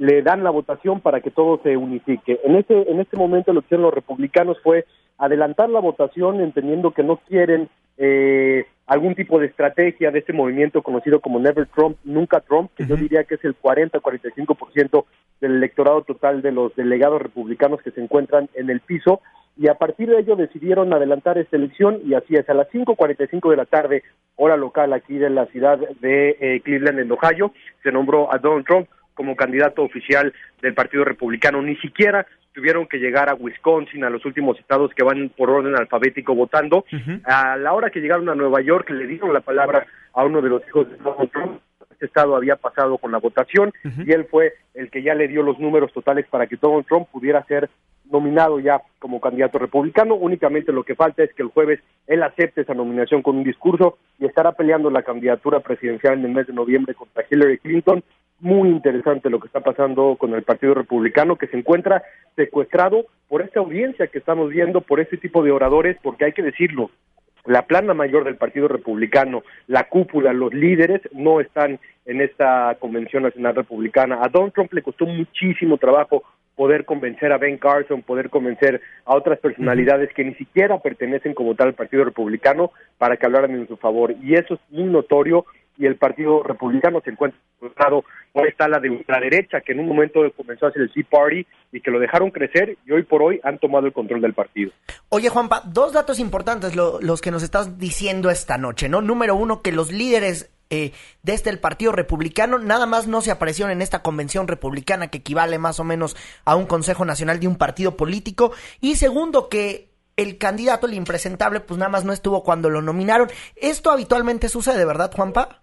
le dan la votación para que todo se unifique. En este, en este momento lo que hicieron los republicanos fue adelantar la votación, entendiendo que no quieren eh, algún tipo de estrategia de este movimiento conocido como Never Trump, Nunca Trump, que uh-huh, yo diría que es el cuarenta a cuarenta y cinco por ciento del electorado total de los delegados republicanos que se encuentran en el piso, y a partir de ello decidieron adelantar esta elección, y así es, a las cinco cuarenta y cinco de la tarde, hora local aquí de la ciudad de eh, Cleveland, en Ohio, se nombró a Donald Trump como candidato oficial del Partido Republicano. Ni siquiera tuvieron que llegar a Wisconsin, a los últimos estados que van por orden alfabético votando. Uh-huh. A la hora que llegaron a Nueva York, le dieron la palabra a uno de los hijos de Donald Trump. Este estado había pasado con la votación, uh-huh, y él fue el que ya le dio los números totales para que Donald Trump pudiera ser nominado ya como candidato republicano. Únicamente lo que falta es que el jueves él acepte esa nominación con un discurso, y estará peleando la candidatura presidencial en el mes de noviembre contra Hillary Clinton. Muy interesante lo que está pasando con el Partido Republicano, que se encuentra secuestrado por esta audiencia que estamos viendo, por este tipo de oradores, porque hay que decirlo, la plana mayor del Partido Republicano, la cúpula, los líderes, no están en esta Convención Nacional Republicana. A Donald Trump le costó muchísimo trabajo poder convencer a Ben Carson, poder convencer a otras personalidades que ni siquiera pertenecen como tal al Partido Republicano para que hablaran en su favor, y eso es muy notorio. Y el Partido Republicano se encuentra frustrado. Hoy está la de ultraderecha, que en un momento comenzó a hacer el Tea Party y que lo dejaron crecer, y hoy por hoy han tomado el control del partido. Oye, Juanpa, dos datos importantes lo, los que nos estás diciendo esta noche, ¿no? Número uno, que los líderes eh, desde el Partido Republicano nada más no se aparecieron en esta convención republicana, que equivale más o menos a un Consejo Nacional de un partido político. Y segundo, que el candidato, el impresentable, pues nada más no estuvo cuando lo nominaron. Esto habitualmente sucede, ¿verdad, Juanpa?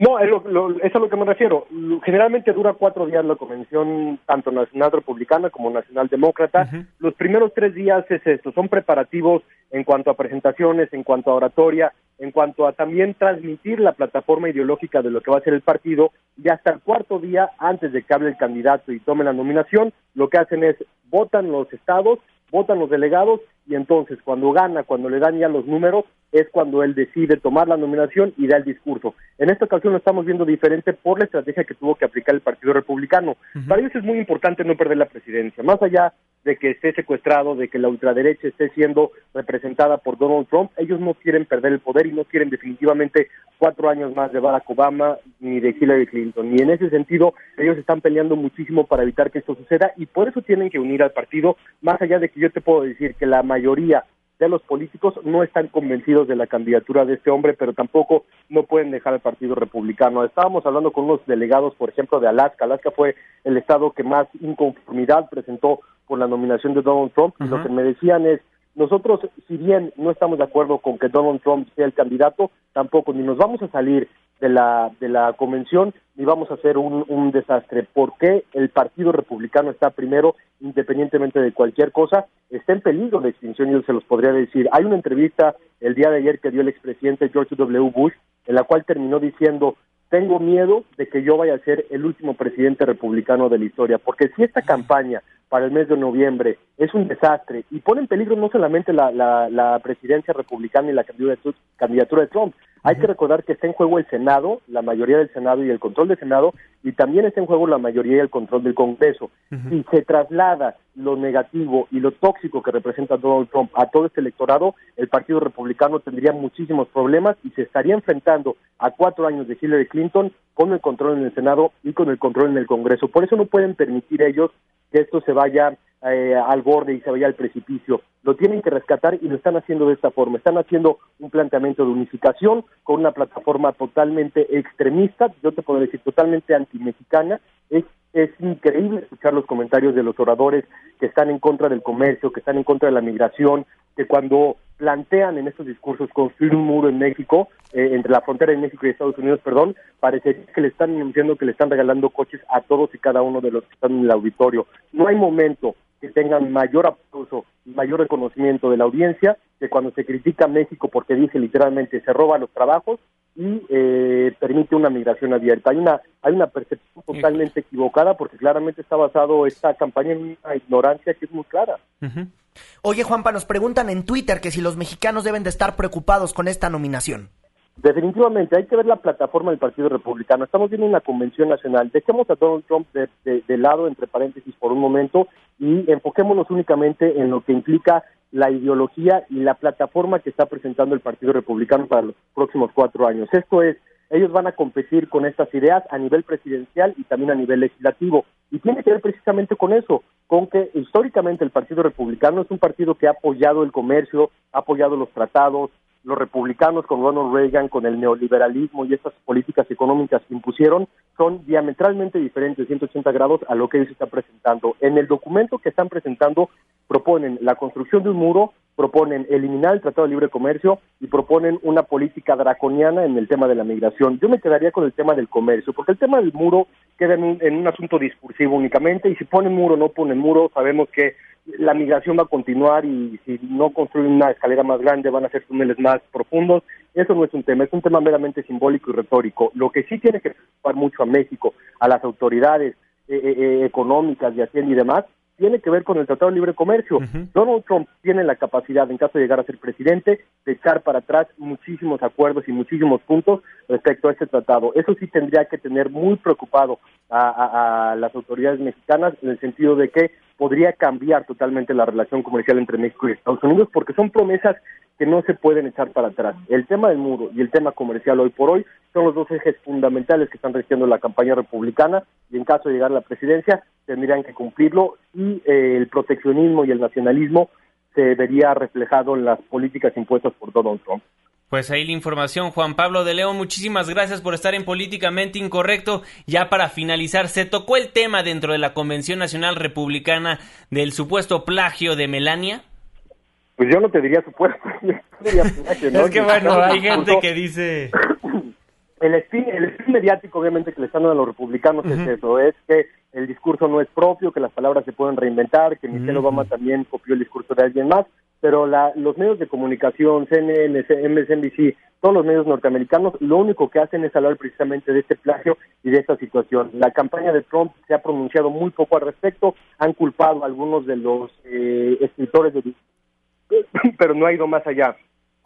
No, es, lo, lo, es a lo que me refiero. Generalmente dura cuatro días la convención, tanto nacional republicana como nacional demócrata. Uh-huh. Los primeros tres días es esto, son preparativos en cuanto a presentaciones, en cuanto a oratoria, en cuanto a también transmitir la plataforma ideológica de lo que va a ser el partido, y hasta el cuarto día, antes de que hable el candidato y tome la nominación, lo que hacen es votan los estados, votan los delegados, y entonces cuando gana, cuando le dan ya los números, es cuando él decide tomar la nominación y da el discurso. En esta ocasión lo estamos viendo diferente por la estrategia que tuvo que aplicar el Partido Republicano. Uh-huh. Para ellos es muy importante no perder la presidencia, más allá de que esté secuestrado, de que la ultraderecha esté siendo representada por Donald Trump. Ellos no quieren perder el poder y no quieren definitivamente cuatro años más de Barack Obama ni de Hillary Clinton. Y en ese sentido, ellos están peleando muchísimo para evitar que esto suceda y por eso tienen que unir al partido, más allá de que yo te puedo decir que la mayoría de los políticos no están convencidos de la candidatura de este hombre, pero tampoco no pueden dejar al Partido Republicano. Estábamos hablando con unos delegados, por ejemplo, de Alaska. Alaska fue el estado que más inconformidad presentó por la nominación de Donald Trump. Uh-huh. Lo que me decían es, nosotros, si bien no estamos de acuerdo con que Donald Trump sea el candidato, tampoco ni nos vamos a salir de la de la convención ni vamos a hacer un, un desastre. ¿Por qué el Partido Republicano está primero, independientemente de cualquier cosa? Está en peligro de extinción, yo se los podría decir. Hay una entrevista el día de ayer que dio el expresidente George W. Bush, en la cual terminó diciendo, tengo miedo de que yo vaya a ser el último presidente republicano de la historia, porque si esta campaña para el mes de noviembre es un desastre y pone en peligro no solamente la, la, la presidencia republicana y la candidatura de Trump, hay que recordar que está en juego el Senado, la mayoría del Senado y el control del Senado, y también está en juego la mayoría y el control del Congreso. Uh-huh. Si se traslada lo negativo y lo tóxico que representa Donald Trump a todo este electorado, el Partido Republicano tendría muchísimos problemas y se estaría enfrentando a cuatro años de Hillary Clinton con el control en el Senado y con el control en el Congreso. Por eso no pueden permitir ellos que esto se vaya eh, al borde y se vaya al precipicio. Lo tienen que rescatar y lo están haciendo de esta forma. Están haciendo un planteamiento de unificación con una plataforma totalmente extremista, yo te puedo decir totalmente antimexicana. Es, es increíble escuchar los comentarios de los oradores que están en contra del comercio, que están en contra de la migración, que cuando plantean en estos discursos construir un muro en México, eh, entre la frontera de México y Estados Unidos, perdón, parece que le están anunciando que le están regalando coches a todos y cada uno de los que están en el auditorio. No hay momento que tengan mayor aplauso, mayor reconocimiento de la audiencia, que cuando se critica a México porque dice literalmente se roba los trabajos y eh, permite una migración abierta. Hay una hay una percepción totalmente equivocada porque claramente está basado esta campaña en una ignorancia que es muy clara. Uh-huh. Oye, Juanpa, nos preguntan en Twitter que si los mexicanos deben de estar preocupados con esta nominación. Definitivamente, hay que ver la plataforma del Partido Republicano. Estamos viendo una convención nacional. Dejemos a Donald Trump de, de, de lado, entre paréntesis, por un momento, y enfoquémonos únicamente en lo que implica la ideología y la plataforma que está presentando el Partido Republicano para los próximos cuatro años. Esto es, ellos van a competir con estas ideas a nivel presidencial y también a nivel legislativo. Y tiene que ver precisamente con eso, con que históricamente el Partido Republicano es un partido que ha apoyado el comercio, ha apoyado los tratados. Los republicanos con Ronald Reagan, con el neoliberalismo y estas políticas económicas que impusieron son diametralmente diferentes, ciento ochenta grados, a lo que ellos están presentando. En el documento que están presentando proponen la construcción de un muro, proponen eliminar el Tratado de Libre Comercio y proponen una política draconiana en el tema de la migración. Yo me quedaría con el tema del comercio, porque el tema del muro queda en un, en un asunto discursivo únicamente, y si ponen muro o no ponen muro, sabemos que la migración va a continuar y si no construyen una escalera más grande van a hacer túneles más profundos. Eso no es un tema, es un tema meramente simbólico y retórico. Lo que sí tiene que preocupar mucho a México, a las autoridades eh, eh, económicas de Hacienda y demás, tiene que ver con el Tratado de Libre Comercio. Uh-huh. Donald Trump tiene la capacidad, en caso de llegar a ser presidente, de echar para atrás muchísimos acuerdos y muchísimos puntos respecto a este tratado. Eso sí tendría que tener muy preocupado a, a, a las autoridades mexicanas, en el sentido de que podría cambiar totalmente la relación comercial entre México y Estados Unidos, porque son promesas que no se pueden echar para atrás. El tema del muro y el tema comercial hoy por hoy son los dos ejes fundamentales que están regiendo la campaña republicana, y en caso de llegar a la presidencia tendrían que cumplirlo, y eh, el proteccionismo y el nacionalismo se vería reflejado en las políticas impuestas por Donald Trump. Pues ahí la información, Juan Pablo de Leo, muchísimas gracias por estar en Políticamente Incorrecto. Ya para finalizar, se tocó el tema dentro de la Convención Nacional Republicana del supuesto plagio de Melania. Pues yo no te diría supuesto, yo diría plagio, ¿no? Es que bueno, hay gente que dice... El spin, el spin mediático obviamente que le están dando a los republicanos uh-huh. es eso, es que el discurso no es propio, que las palabras se pueden reinventar, que Michelle uh-huh. Obama también copió el discurso de alguien más, pero la, los medios de comunicación, C N N, M S N B C, todos los medios norteamericanos, lo único que hacen es hablar precisamente de este plagio y de esta situación. La campaña de Trump se ha pronunciado muy poco al respecto, han culpado a algunos de los eh, escritores, de... pero no ha ido más allá.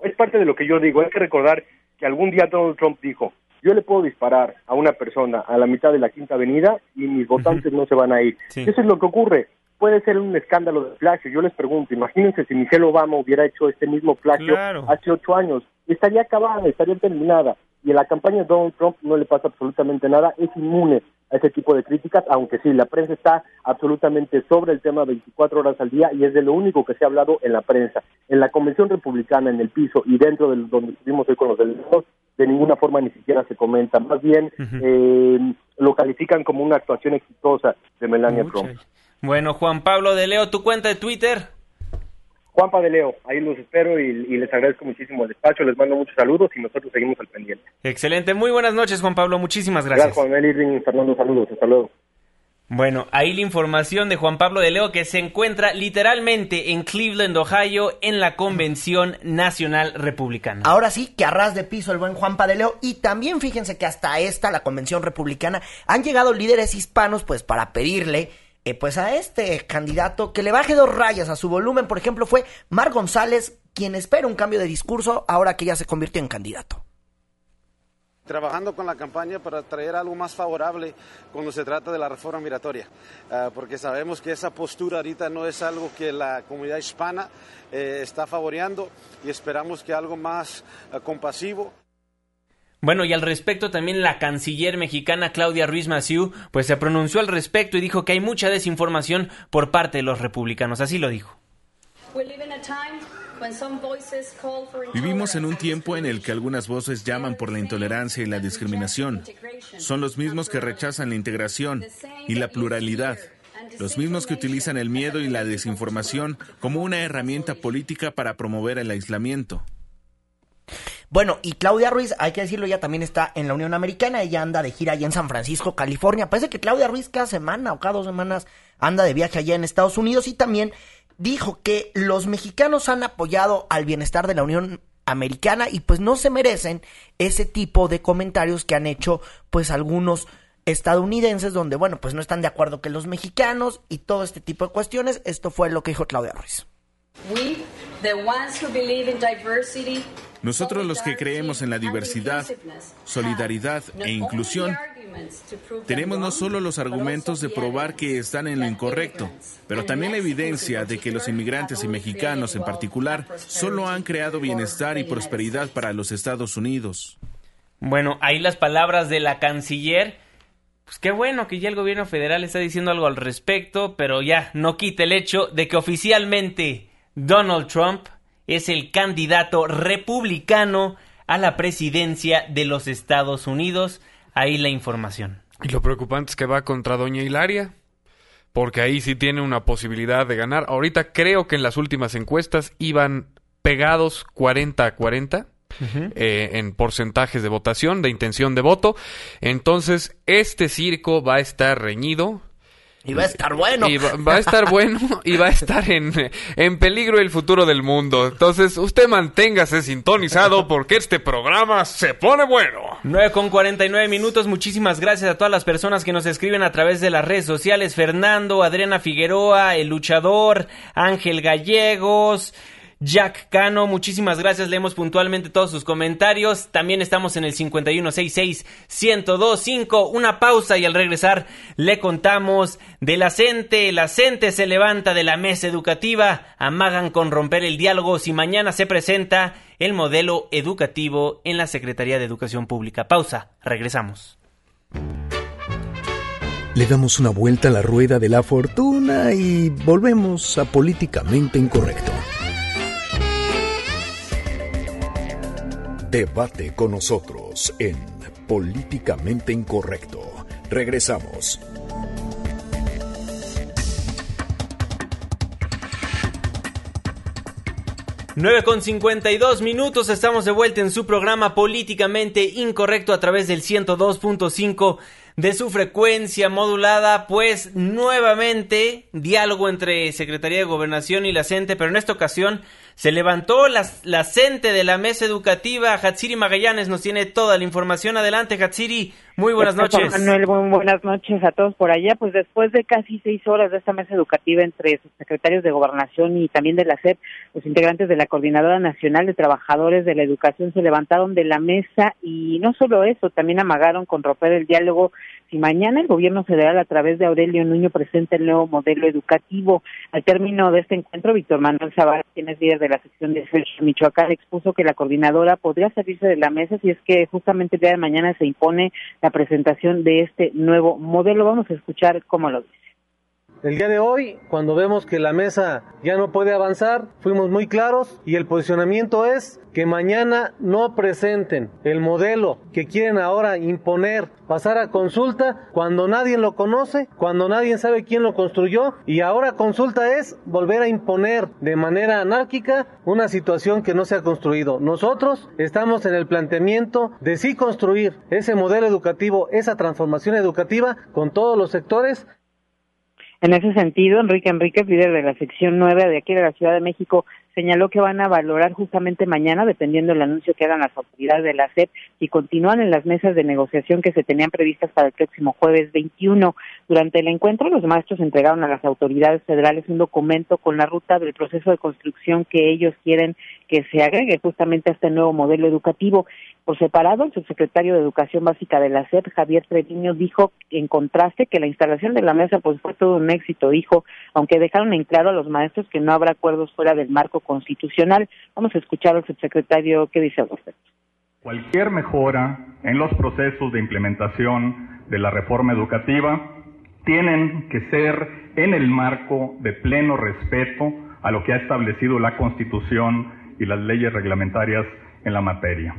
Es parte de lo que yo digo, hay que recordar que algún día Donald Trump dijo, yo le puedo disparar a una persona a la mitad de la Quinta Avenida y mis votantes uh-huh. no se van a ir. Sí. Eso es lo que ocurre. puede ser un escándalo de plagio. Yo les pregunto, imagínense si Michelle Obama hubiera hecho este mismo plagio claro. hace ocho años. Estaría acabada, estaría terminada. Y en la campaña de Donald Trump no le pasa absolutamente nada, es inmune a ese tipo de críticas, aunque sí, la prensa está absolutamente sobre el tema veinticuatro horas al día y es de lo único que se ha hablado en la prensa. En la Convención Republicana, en el piso y dentro de donde estuvimos hoy con los delegados, de ninguna forma ni siquiera se comenta. Más bien, uh-huh. eh, lo califican como una actuación exitosa de Melania Muchas. Trump. Bueno, Juan Pablo de Leo, ¿tu cuenta de Twitter? Juanpa de Leo, ahí los espero y, y les agradezco muchísimo el despacho, les mando muchos saludos y nosotros seguimos al pendiente. Excelente, muy buenas noches Juan Pablo, muchísimas gracias. Gracias Juan Irving y Fernando, saludos, hasta luego. Bueno, ahí la información de Juan Pablo de Leo, que se encuentra literalmente en Cleveland, Ohio, en la Convención Nacional Republicana. Ahora sí, que a ras de piso el buen Juanpa de Leo. Y también fíjense que hasta esta, la Convención Republicana, han llegado líderes hispanos pues para pedirle... Eh, pues a este candidato que le baje dos rayas a su volumen. Por ejemplo, fue Mar González, quien espera un cambio de discurso ahora que ya se convirtió en candidato. Trabajando con la campaña para traer algo más favorable cuando se trata de la reforma migratoria, uh, porque sabemos que esa postura ahorita no es algo que la comunidad hispana eh, está favoreando y esperamos que algo más uh, compasivo. Bueno, y al respecto también la canciller mexicana Claudia Ruiz Massieu pues se pronunció al respecto y dijo que hay mucha desinformación por parte de los republicanos, así lo dijo. Vivimos en un tiempo en el que algunas voces llaman por la intolerancia y la discriminación. Son los mismos que rechazan la integración y la pluralidad. Los mismos que utilizan el miedo y la desinformación como una herramienta política para promover el aislamiento. Bueno, y Claudia Ruiz, hay que decirlo, ella también está en la Unión Americana, ella anda de gira allá en San Francisco, California. Parece que Claudia Ruiz cada semana o cada dos semanas anda de viaje allá en Estados Unidos y también dijo que los mexicanos han apoyado al bienestar de la Unión Americana y pues no se merecen ese tipo de comentarios que han hecho pues algunos estadounidenses donde, bueno, pues no están de acuerdo que los mexicanos y todo este tipo de cuestiones. Esto fue lo que dijo Claudia Ruiz. We, the ones who believe in diversity... Nosotros los que creemos en la diversidad, solidaridad e inclusión, tenemos no solo los argumentos de probar que están en lo incorrecto, pero también la evidencia de que los inmigrantes y mexicanos en particular solo han creado bienestar y prosperidad para los Estados Unidos. Bueno, ahí las palabras de la canciller. Pues qué bueno que ya el gobierno federal está diciendo algo al respecto, pero ya no quita el hecho de que oficialmente Donald Trump es el candidato republicano a la presidencia de los Estados Unidos. Ahí la información. Y lo preocupante es que va contra doña Hilaria, porque ahí sí tiene una posibilidad de ganar. Ahorita creo que en las últimas encuestas iban pegados cuarenta a cuarenta uh-huh. eh, en porcentajes de votación, de intención de voto. Entonces, este circo va a estar reñido. Y va a estar bueno. Y va, va a estar bueno y va a estar en, en peligro el futuro del mundo. Entonces, usted manténgase sintonizado porque este programa se pone bueno. nueve con cuarenta y nueve minutos. Muchísimas gracias a todas las personas que nos escriben a través de las redes sociales. Fernando, Adriana Figueroa, El Luchador, Ángel Gallegos... Jack Cano, muchísimas gracias, leemos puntualmente todos sus comentarios. También estamos en el cincuenta y uno sesenta y seis, diez veinticinco. Una pausa y al regresar le contamos de la C N T E. La C N T E se levanta de la mesa educativa, amagan con romper el diálogo si mañana se presenta el modelo educativo en la Secretaría de Educación Pública. Pausa, regresamos. Le damos una vuelta a la rueda de la fortuna y volvemos a Políticamente Incorrecto. Debate con nosotros en Políticamente Incorrecto. Regresamos. nueve con cincuenta y dos minutos, estamos de vuelta en su programa Políticamente Incorrecto a través del ciento dos punto cinco de su frecuencia modulada. Pues nuevamente diálogo entre Secretaría de Gobernación y la C N T E, pero en esta ocasión se levantó la, la C N T E de la mesa educativa. Hatsiri Magallanes nos tiene toda la información. Adelante, Hatsiri, muy buenas noches. Manuel, muy buenas noches a todos por allá. Pues después de casi seis horas de esta mesa educativa entre sus secretarios de Gobernación y también de la C E P, los integrantes de la Coordinadora Nacional de Trabajadores de la Educación se levantaron de la mesa y no solo eso, también amagaron con romper el diálogo si mañana el gobierno federal a través de Aurelio Nuño presenta el nuevo modelo educativo. Al término de este encuentro, Víctor Manuel Zavala, quien es líder de la sección de Michoacán, expuso que la coordinadora podría salirse de la mesa si es que justamente el día de mañana se impone la presentación de este nuevo modelo. Vamos a escuchar cómo lo dice. El día de hoy, cuando vemos que la mesa ya no puede avanzar, fuimos muy claros y el posicionamiento es que mañana no presenten el modelo que quieren ahora imponer, pasar a consulta cuando nadie lo conoce, cuando nadie sabe quién lo construyó, y ahora consulta es volver a imponer de manera anárquica una situación que no se ha construido. Nosotros estamos en el planteamiento de sí construir ese modelo educativo, esa transformación educativa con todos los sectores. En ese sentido, Enrique Enríquez, líder de la sección nueve de aquí de la Ciudad de México, señaló que van a valorar justamente mañana, dependiendo del anuncio que hagan las autoridades de la SEP, si continúan en las mesas de negociación que se tenían previstas para el próximo jueves veintiuno. Durante el encuentro, los maestros entregaron a las autoridades federales un documento con la ruta del proceso de construcción que ellos quieren que se agregue justamente a este nuevo modelo educativo. Por separado, el subsecretario de Educación Básica de la SEP, Javier Treviño, dijo en contraste que la instalación de la mesa pues fue todo un éxito, dijo, aunque dejaron en claro a los maestros que no habrá acuerdos fuera del marco constitucional. Vamos a escuchar al subsecretario que dice al respecto. Cualquier mejora en los procesos de implementación de la reforma educativa tienen que ser en el marco de pleno respeto a lo que ha establecido la Constitución y las leyes reglamentarias en la materia.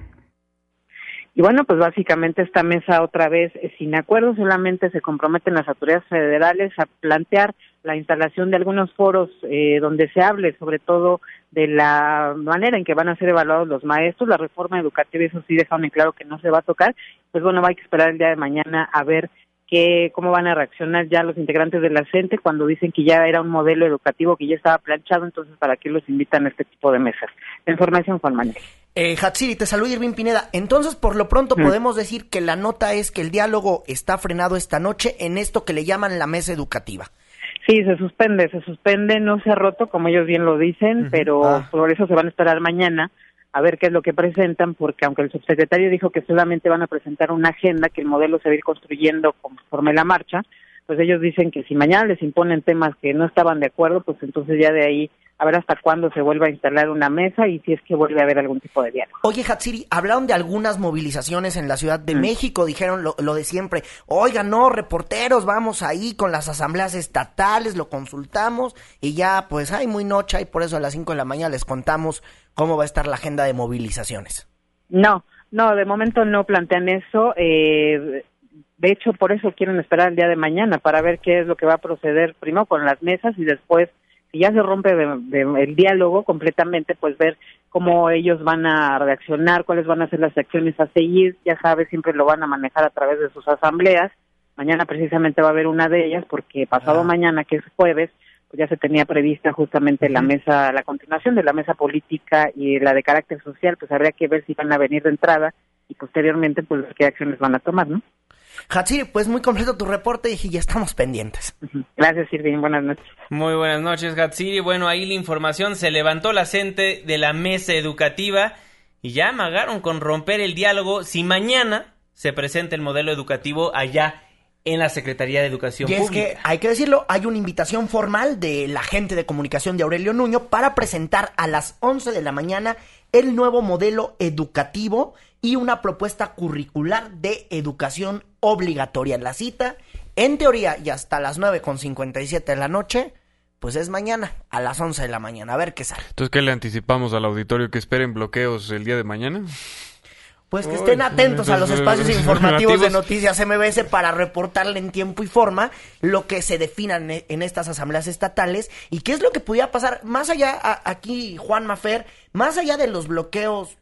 Y bueno, pues básicamente esta mesa otra vez sin acuerdo, solamente se comprometen las autoridades federales a plantear la instalación de algunos foros eh, donde se hable sobre todo de la manera en que van a ser evaluados los maestros, la reforma educativa, eso sí dejaron en claro que no se va a tocar. Pues bueno, hay que esperar el día de mañana a ver que cómo van a reaccionar ya los integrantes de la C N T E cuando dicen que ya era un modelo educativo que ya estaba planchado, entonces ¿para qué los invitan a este tipo de mesas? La información, Juan Manuel. Eh, Hatsiri, te saluda Irving Pineda. Entonces, por lo pronto sí. Podemos decir que la nota es que el diálogo está frenado esta noche en esto que le llaman la mesa educativa. Sí, se suspende, se suspende, no se ha roto, como ellos bien lo dicen, uh-huh. pero ah. por eso se van a esperar mañana a ver qué es lo que presentan, porque aunque el subsecretario dijo que solamente van a presentar una agenda, que el modelo se va a ir construyendo conforme la marcha, pues ellos dicen que si mañana les imponen temas que no estaban de acuerdo, pues entonces ya de ahí a ver hasta cuándo se vuelva a instalar una mesa y si es que vuelve a haber algún tipo de diálogo. Oye, Hatsiri, hablaron de algunas movilizaciones en la Ciudad de mm. México, dijeron lo, lo de siempre, oigan, no, reporteros, vamos ahí con las asambleas estatales, lo consultamos y ya, pues, ay, muy noche, y por eso a las cinco de la mañana les contamos cómo va a estar la agenda de movilizaciones. No, no, de momento no plantean eso, eh... De hecho, por eso quieren esperar el día de mañana para ver qué es lo que va a proceder primero con las mesas y después, si ya se rompe de, de, el diálogo completamente, pues ver cómo ellos van a reaccionar, cuáles van a ser las acciones a seguir. Ya sabes, siempre lo van a manejar a través de sus asambleas. Mañana precisamente va a haber una de ellas porque pasado ah. mañana, que es jueves, pues ya se tenía prevista justamente la mesa, la continuación de la mesa política y la de carácter social, pues habría que ver si van a venir de entrada y posteriormente pues qué acciones van a tomar, ¿no? Hatsiri, pues muy completo tu reporte y ya estamos pendientes. Gracias, Irving. Buenas noches. Muy buenas noches, Hatsiri. Bueno, ahí la información. Se levantó la gente de la mesa educativa y ya amagaron con romper el diálogo si mañana se presenta el modelo educativo allá en la Secretaría de Educación Pública. Y es Pública. Que, hay que decirlo, hay una invitación formal de la gente de comunicación de Aurelio Nuño para presentar a las once de la mañana el nuevo modelo educativo y una propuesta curricular de educación obligatoria. La cita, en teoría, y hasta las nueve cincuenta y siete de la noche, pues es mañana, a las once de la mañana. A ver qué sale. Entonces, ¿qué le anticipamos al auditorio? ¿Que esperen bloqueos el día de mañana? Pues que estén atentos a los espacios informativos de Noticias M B S para reportarle en tiempo y forma lo que se definan en estas asambleas estatales y qué es lo que pudiera pasar más allá, a, aquí Juan Mafer, más allá de los bloqueos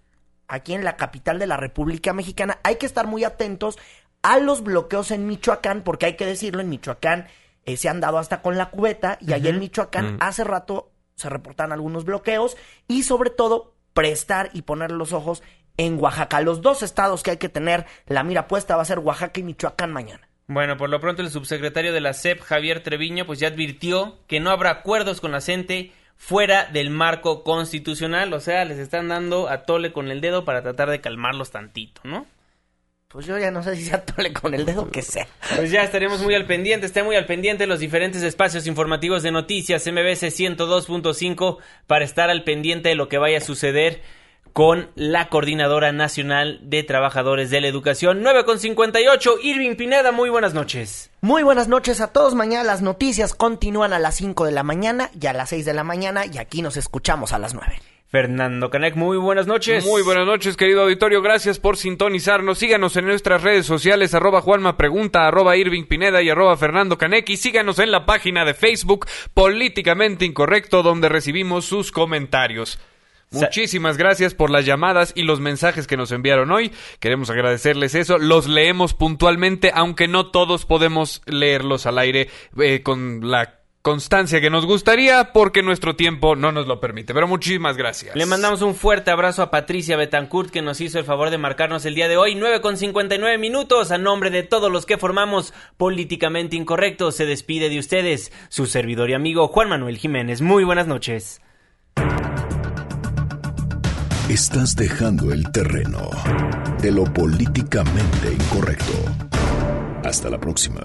aquí en la capital de la República Mexicana, hay que estar muy atentos a los bloqueos en Michoacán, porque hay que decirlo, en Michoacán eh, se han dado hasta con la cubeta y uh-huh. allá en Michoacán uh-huh. hace rato se reportan algunos bloqueos y sobre todo prestar y poner los ojos en Oaxaca. Los dos estados que hay que tener la mira puesta va a ser Oaxaca y Michoacán mañana. Bueno, por lo pronto el subsecretario de la SEP, Javier Treviño, pues ya advirtió que no habrá acuerdos con la gente fuera del marco constitucional. O sea, les están dando a tole con el dedo para tratar de calmarlos tantito, ¿no? Pues yo ya no sé si se atole con el dedo que sea. Pues ya estaremos muy al pendiente, esté muy al pendiente los diferentes espacios informativos de Noticias M B S ciento dos punto cinco para estar al pendiente de lo que vaya a suceder con la Coordinadora Nacional de Trabajadores de la Educación. Nueve con cincuenta y ocho, Irving Pineda, muy buenas noches. Muy buenas noches a todos. Mañana las noticias continúan a las cinco de la mañana y a las seis de la mañana, y aquí nos escuchamos a las nueve. Fernando Canek, muy buenas noches. Muy buenas noches, querido auditorio, gracias por sintonizarnos. Síganos en nuestras redes sociales, arroba Juanma Pregunta, arroba Irving Pineda y arroba Fernando Canek, y síganos en la página de Facebook Políticamente Incorrecto, donde recibimos sus comentarios. Muchísimas gracias por las llamadas y los mensajes que nos enviaron hoy. Queremos agradecerles eso. Los leemos puntualmente, aunque no todos podemos leerlos al aire eh, con la constancia que nos gustaría, porque nuestro tiempo no nos lo permite. Pero muchísimas gracias. Le mandamos un fuerte abrazo a Patricia Betancourt, que nos hizo el favor de marcarnos el día de hoy. nueve con cincuenta y nueve minutos. A nombre de todos los que formamos Políticamente Incorrecto, se despide de ustedes su servidor y amigo Juan Manuel Jiménez. Muy buenas noches. Estás dejando el terreno de lo políticamente incorrecto. Hasta la próxima.